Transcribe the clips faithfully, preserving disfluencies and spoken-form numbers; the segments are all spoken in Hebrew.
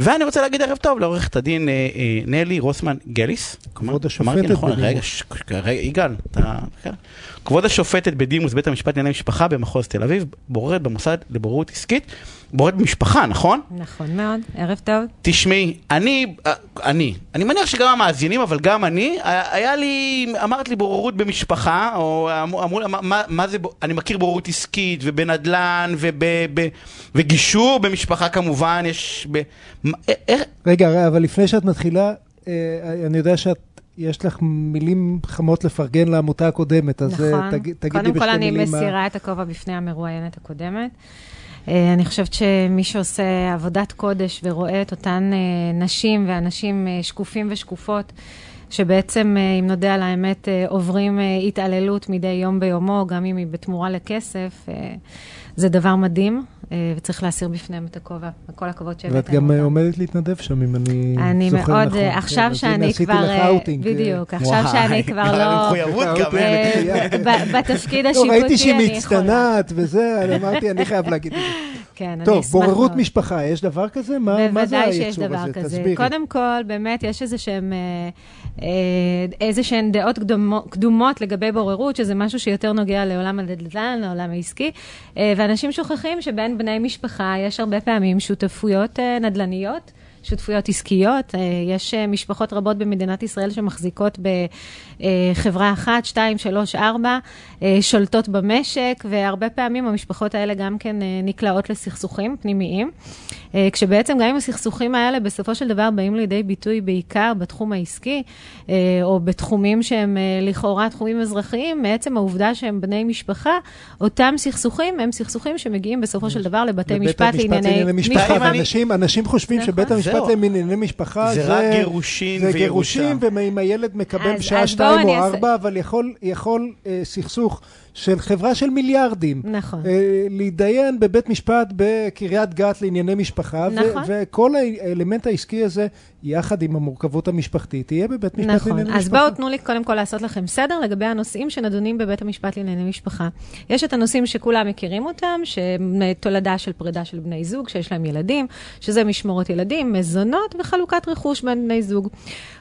ואני רוצה להגיד ערב טוב לעורכת הדין נלי רוסמן גליס. כבוד השופטת בדימוס. רגע, יגאל, אתה... כבוד השופטת בדימוס, בית המשפט לענייני משפחה במחוז תל אביב, בוררת במוסד לבוררות עסקית, בוררת במשפחה, נכון? נכון מאוד, ערב טוב. תשמעי, אני, אני, אני מניח שגם המאזינים, אבל גם אני, היה לי, אמרת לי בוררות במשפחה, או אמרו, מה, מה זה, אני מכיר בוררות עסקית, ובנדלן, וגישור במשפחה כמובן, יש... רגע, אבל לפני שאת מתחילה, אני יודע שאת, יש לך מילים חמות לפרגן לעמותה הקודמת, אז תגידי בשתי מילים. קודם כל אני מסירה את הכובע בפני המרואיינת הקודמת. אני חושבת שמי שעושה עבודת קודש ורואה את אותן נשים ואנשים שקופים ושקופות, שבעצם, אם נודע על האמת, עוברים התעללות מדי יום ביומו, גם אם היא בתמורה לכסף, זה דבר מדהים, וצריך להסיר בפניהם את הכובע, כל הכבוד שהבאתם אותם. ואת גם עומדת להתנדב שם, אם אני זוכר נכון. אני מאוד, עכשיו שאני כבר, בדיוק, עכשיו שאני כבר לא, בתפקיד השיפוטי אני יכולה. ראיתי שהיא מצטנעת וזה, אמרתי, אני חייב להגיד את זה. כן, טוב, בוררות מאוד. משפחה, יש דבר כזה? מה, מה זה הייצור הזה? תסבירי. קודם כל, באמת, יש איזה שהם, אה, איזה שהן דעות קדומות, קדומות לגבי בוררות, שזה משהו שיותר נוגע לעולם הדלזן, לעולם העסקי, אה, ואנשים שוכחים שבין בני משפחה יש הרבה פעמים שותפויות אה, נדלניות, שותפויות עסקיות, יש משפחות רבות במדינת ישראל שמחזיקות בחברה אחת, שתיים, שלוש, ארבע, שולטות במשק, והרבה פעמים המשפחות האלה גם כן נקלעות לסכסוכים פנימיים, כשבעצם גם אם הסכסוכים האלה בסופו של דבר באים לידי ביטוי בעיקר בתחום העסקי, או בתחומים שהם לכאורה תחומים אזרחיים, מעצם העובדה שהם בני משפחה, אותם סכסוכים הם סכסוכים שמגיעים בסופו של דבר לבתי משפט לענייני משפחה. אנשים חושבים שבית המשפט לענייני משפחה, זה רק גירושים וירושה. זה גירושים, ואם הילד מקבל שעה שתיים או ארבע, אבל יכול סכסוך של חברה של מיליארדים. נכון. להידיין בבית משפט בקריית גת לענייני משפחה, וכל האלמנט העסקי הזה, יחד עם המורכבות המשפחתית, תהיה בבית משפט לענייני משפחה. נכון. אז בואו תנו לי קודם כל לעשות לכם סדר, לגבי הנושאים שנדונים בבית המשפט לענייני משפחה. יש את הנושאים שכולם מכירים אותם, שתולדה של פרידה של בני זוג, שיש להם ילדים, שזה משמורות ילדים, מזונות וחלוקת רכוש בין בני זוג.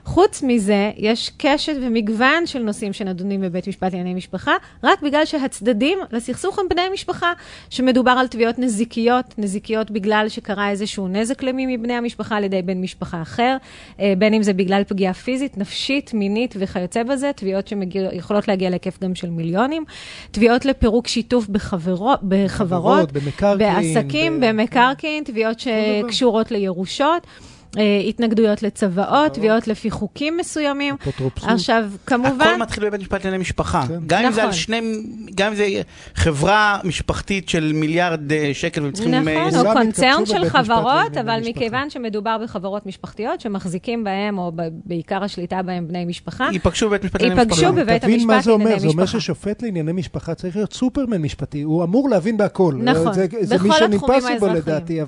חוץ מזה, יש קשת ומגוון של נושאים שנדונים בבית משפט לענייני משפחה, רק בגלל שהצדדים לסכסוך הם בני משפחה, שמדובר על תביעות נזיקיות, נזיקיות בגלל שקרה איזשהו נזק למי מבני המשפחה על ידי בן משפחה אחר, בין אם זה בגלל פגיעה פיזית, נפשית, מינית וכיוצא בזה, תביעות שיכולות להגיע להיקף גם של מיליונים, תביעות לפירוק שיתוף בחברות, בחברות, בעסקים, במקרקעין, תביעות שקשורות לירושות, התנגדויות לצבאות, תביעות לפי חוקים מסוימים. עכשיו, כמובן... הכל מתחיל בבית משפט לענייני משפחה. גם אם זה על שני... גם אם זה חברה משפחתית של מיליארד שקל, והם צריכים... נכון, או קונצרן של חברות, אבל מכיוון שמדובר בחברות משפחתיות, שמחזיקים בהם, או בעיקר השליטה בהם בני משפחה, ייפגשו בבית משפט לענייני משפחה. ייפגשו בבית המשפט לענייני משפחה. תבין מה זה אומר. זה אומר ששופט לענייני משפחה צריך להיות סופרמן משפטי. הוא אמור להבין בהכל. נכון. זה מי שנמפסיבל לדעתי,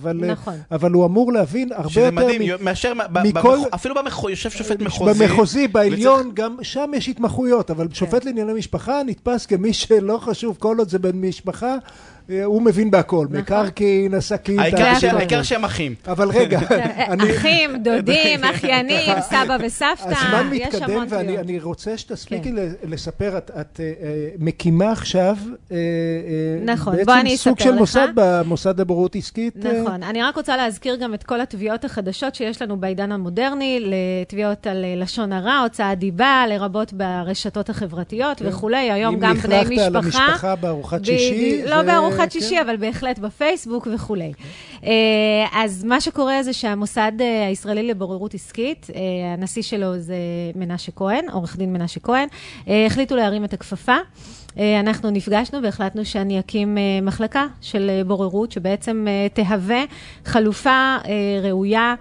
אבל הוא אמור להבין הרבה יותר מאשר, מכל... אפילו במחוז, יושב שופט מחוזי. במחוזי, בעליון, וצריך... גם שם יש התמחויות, אבל שופט כן. לענייני משפחה נתפס כמי שלא חשוב כל עוד זה בין משפחה, הוא מבין בהכל, מקרקעין, עסקים. העיקר שהם אחים. אבל רגע. אחים, דודים, אחיינים, סבא וסבתא. הזמן מתקדם ואני רוצה שתספיקי לספר, את מקימה עכשיו בעצם סוג של מוסד במוסד לבוררות עסקית. נכון, אני רק רוצה להזכיר גם את כל התביעות החדשות שיש לנו בעידן המודרני, לתביעות על לשון הרע, הוצאת דיבה, לרבות ברשתות החברתיות וכולי, היום גם בני משפחה. אם נכלכת על המשפחה בארוחת שישי. לא בארוחת חד שישי, אבל בהחלט בפייסבוק וכולי. אז מה שקורה זה שהמוסד הישראלי לבוררות עסקית, הנשיא שלו זה מנשה כהן, עורך דין מנשה כהן, החליטו להרים את הכפפה. אנחנו נפגשנו והחלטנו שאני אקים מחלקה של בוררות, שבעצם תהווה חלופה ראויה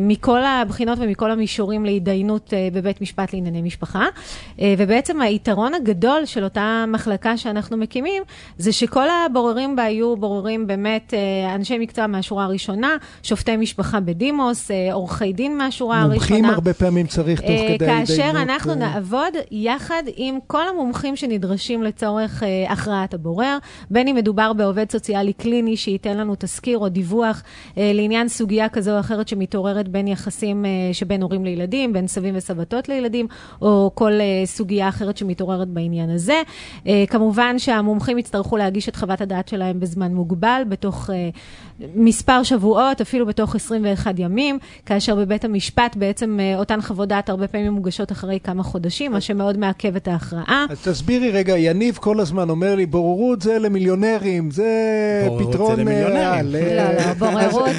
מכל הבחינות ומכל המישורים להידיינות בבית משפט לענייני משפחה. ובעצם היתרון הגדול של אותה מחלקה שאנחנו מקימים, זה שכל הבוררים בה היו בוררים באמת אנשי מקצוע מהשורה הראשונה, שופטי משפחה בדימוס, עורכי דין מהשורה הראשונה. מומחים הרבה פעמים צריך תוך כדי הידיינות. כאשר אנחנו נעבוד יחד עם כל המומחים שנדרשים נדרשים לצורך אה, הכרעת הבורר, בין אם מדובר בעובד סוציאלי קליני שייתן לנו תזכיר או דיווח אה, לעניין סוגיה כזו או אחרת שמתעוררת בין יחסים אה, שבין הורים לילדים, בין סבים וסבתות לילדים, או כל אה, סוגיה אחרת שמתעוררת בעניין הזה. אה, כמובן שהמומחים יצטרכו להגיש את חוות הדעת שלהם בזמן מוגבל, בתוך אה, מספר שבועות, אפילו בתוך עשרים ואחד ימים, כאשר בבית המשפט בעצם אה, אותן חוות דעת הרבה פעמים מוגשות אחרי כמה חודשים, מה שמאוד מעכב את ההכרעה. אז תסבירי רגע, יניב כל הזמן אומר לי, בוררות זה למיליונרים, זה פתרון ריאל. לא, לא, בוררות,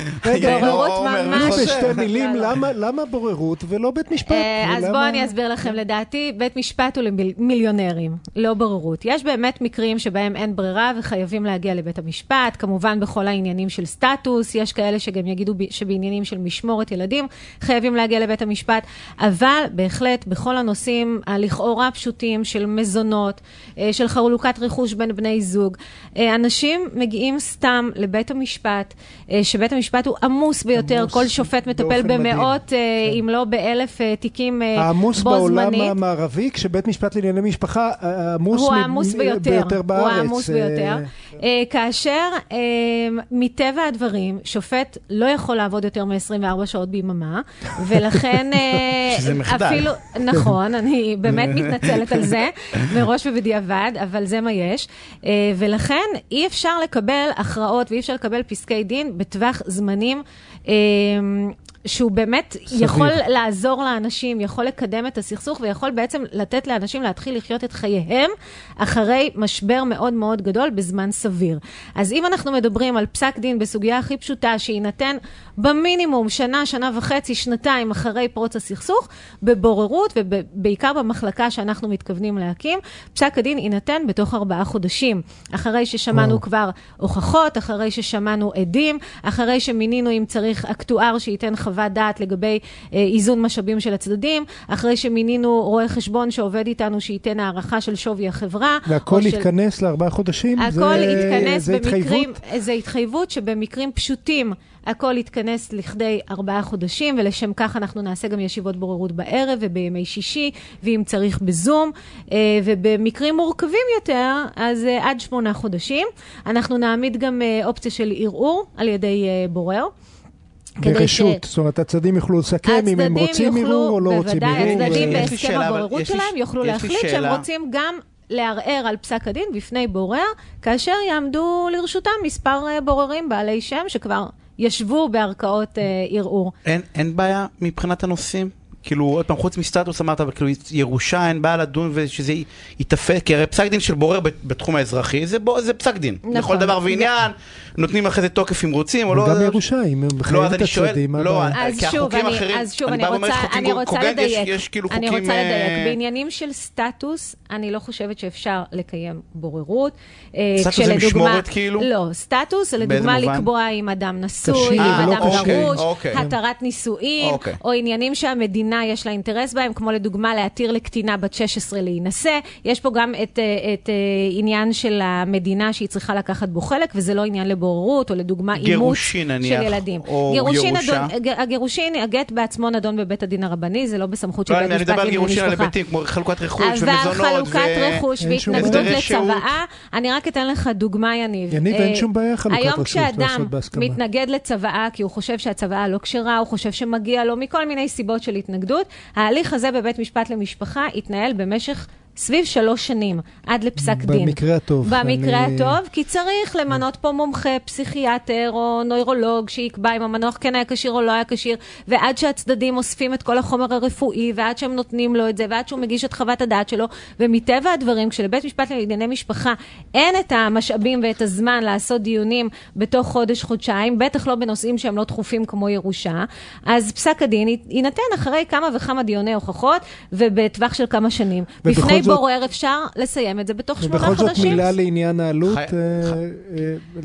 בוררות ממש. בשתי מילים, למה בוררות ולא בית משפט? אז בואו אני אסביר לכם, לדעתי, בית משפט הוא למיליונרים, לא בוררות. יש באמת מקרים שבהם אין ברירה וחייבים להגיע לבית המשפט, כמובן בכל העניינים של סטטוס, יש כאלה שגם יגידו שבעניינים של משמורת ילדים, חייבים להגיע לבית המשפט, אבל בהחלט בכל הנושאים הלכאורה פשוטים של מזונות, של חלוקת רכוש בין בני זוג, אנשים מגיעים סתם לבית המשפט, שבית המשפט הוא עמוס ביותר, עמוס, כל שופט מטפל במאות, כן. אם לא באלף תיקים בו זמנית. העמוס בעולם המערבי, כשבית משפט לענייני משפחה, העמוס הוא העמוס מ... ביותר, ביותר בארץ. הוא העמוס ביותר. כאשר מטבע הדברים, שופט לא יכול לעבוד יותר מ-עשרים וארבע שעות ביממה, ולכן שזה מחדל. אפילו, נכון, אני באמת מתנצלת על זה, מראש ובדיעבד, אבל זה מה יש. ולכן אי אפשר לקבל הכרעות ואי אפשר לקבל פסקי דין בטווח זמנים שהוא באמת סביר. יכול לעזור לאנשים, יכול לקדם את הסכסוך, ויכול בעצם לתת לאנשים להתחיל לחיות את חייהם אחרי משבר מאוד מאוד גדול בזמן סביר. אז אם אנחנו מדברים על פסק דין בסוגיה הכי פשוטה, שינתן במינימום שנה, שנה וחצי, שנתיים אחרי פרוץ הסכסוך, בבוררות ובעיקר במחלקה שאנחנו מתכוונים להקים, פסק הדין ינתן בתוך ארבעה חודשים. אחרי ששמענו וואו. כבר הוכחות, אחרי ששמענו עדים, אחרי שמינינו אם צריך אקטואר שייתן חבר, חוות דעת לגבי איזון משאבים של הצדדים, אחרי שמינינו רואה חשבון שעובד איתנו שייתן הערכה של שווי החברה. והכל התכנס של... לארבעה חודשים? הכל התכנס במקרים, זה התחייבות שבמקרים פשוטים הכל התכנס לכדי ארבעה חודשים, ולשם כך אנחנו נעשה גם ישיבות בוררות בערב ובימי שישי, ואם צריך בזום, ובמקרים מורכבים יותר, אז עד שמונה חודשים. אנחנו נעמיד גם אופציה של ערעור על ידי בורר. ברשות, זאת אומרת, הצדדים יוכלו לסכם אם הם רוצים ערעור או לא רוצים ערעור. בוודאי, הצדדים בהסכם הבוררות שלהם יוכלו להחליט שהם רוצים גם לערער על פסק הדין בפני בורר, כאשר יעמדו לרשותם מספר בוררים בעלי שם שכבר ישבו בערכאות ערעור. אין בעיה מבחינת הנושאים? כאילו, עוד פעם חוץ מסטטוס אמרת, אבל כאילו ירושה אין בעיה לדון ושזה יתאפס, כי הרי פסק דין של בורר בתחום האזרחי, זה, בו, זה פסק דין. נכון. לכל דבר ועניין, נותנים אחרי זה תוקף אם רוצים, או לא... גם ירושה, אם הם חייבת את הצדדים. לא, כי החוקים אחרים... אז שוב, אני, אני, אני, רוצה, אני רוצה קוגן, לדייק. יש, יש כאילו אני חוקים... רוצה לדייק. בעניינים של סטטוס, אני לא חושבת שאפשר לקיים בוררות. סטטוס זה משמורת כאילו? לא, סטטוס, לדוגמה לקבוע אם אדם נשוי, אם אדם גרוש, התרת נישואים, או עניינים שהמדינה יש לה אינטרס בהם, כמו לדוגמה להתיר לקטינה בת שש עשרה להינסה. יש פה גם את, את עניין של המדינה שהיא צריכה לקחת בו חלק, וזה לא עניין לבוררות, או לדוגמה אימוץ של ילדים. גירושין, הגירושין, הגט בעצמו נדון בבית הדין הרבני, זה לא בסמכות של בית משפט. אני מדבר על גירושין על היבטים, כמו חלוקת רכוש ומזונות. חלוקת רכוש והתנגדות לצוואה. אני רק אתן לך דוגמה, יניב. יניב, אין שום בעיה חלוקת רכוש. היום כשאדם מתנגד לצוואה, כי הוא חושב שהצוואה לא כשרה, הוא חושב שמגיע לו מכל מיני סיבות של התנגדות, ההליך הזה בבית משפט למשפחה התנהל במשך סביב שלוש שנים, עד לפסק דין. במקרה הטוב. במקרה הטוב, כי צריך למנות פה מומחה, פסיכיאטר או נוירולוג שיקבע אם המנוח כן היה כשיר או לא היה כשיר, ועד שהצדדים אוספים את כל החומר הרפואי, ועד שהם נותנים לו את זה, ועד שהוא מגיש את חוות הדעת שלו, ומטבע הדברים, כשלבית משפט לענייני משפחה אין את המשאבים ואת הזמן לעשות דיונים בתוך חודש, חודשיים, בטח לא בנושאים שהם לא דחופים כמו ירושה, אז פסק הדין יינתן אחרי כמה וכמה דיוני הוכחות, ובטווח של כמה שנים. בפני בורר אפשר לסיים את זה בתוך שמונה חודשים. ובכל זאת מילה לעניין העלות,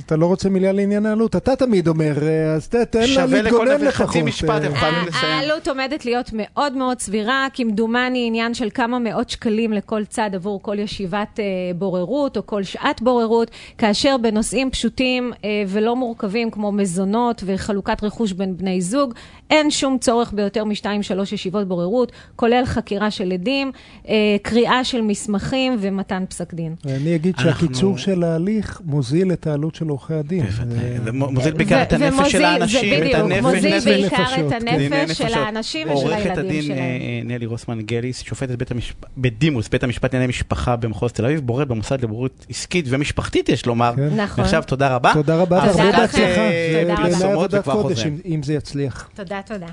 אתה לא רוצה מילה לעניין העלות, אתה תמיד אומר, אז תן לה להתגונן לחצי משפט. העלות עומדת להיות מאוד מאוד סבירה, כמדומני עניין של כמה מאות שקלים לכל צד עבור כל ישיבת בוררות או כל שעת בוררות, כאשר בנושאים פשוטים ולא מורכבים כמו מזונות וחלוקת רכוש בין בני זוג, אין שום צורך ביותר משתיים שלוש ישיבות בוררות, כולל חקירה של עדים, קריאה של מסמכים ומתן פסק דין. אני אגיד שהקיצור של ההליך מוזיל את העלות של עורכי הדין. מוזיל בעיקר את הנפש של האנשים. מוזיל בעיקר את הנפש של האנשים ושל הילדים שלהם. עורכת הדין נלי רוסמן גליס, שופטת בדימוס בית המשפט לענייני משפחה במחוז תל אביב, בוררת במוסד לבוררות עסקית ומשפחתית, יש לומר. עכשיו תודה רבה. תודה רבה. תודה רבה. תודה רבה. אם זה יצליח. תודה, תודה.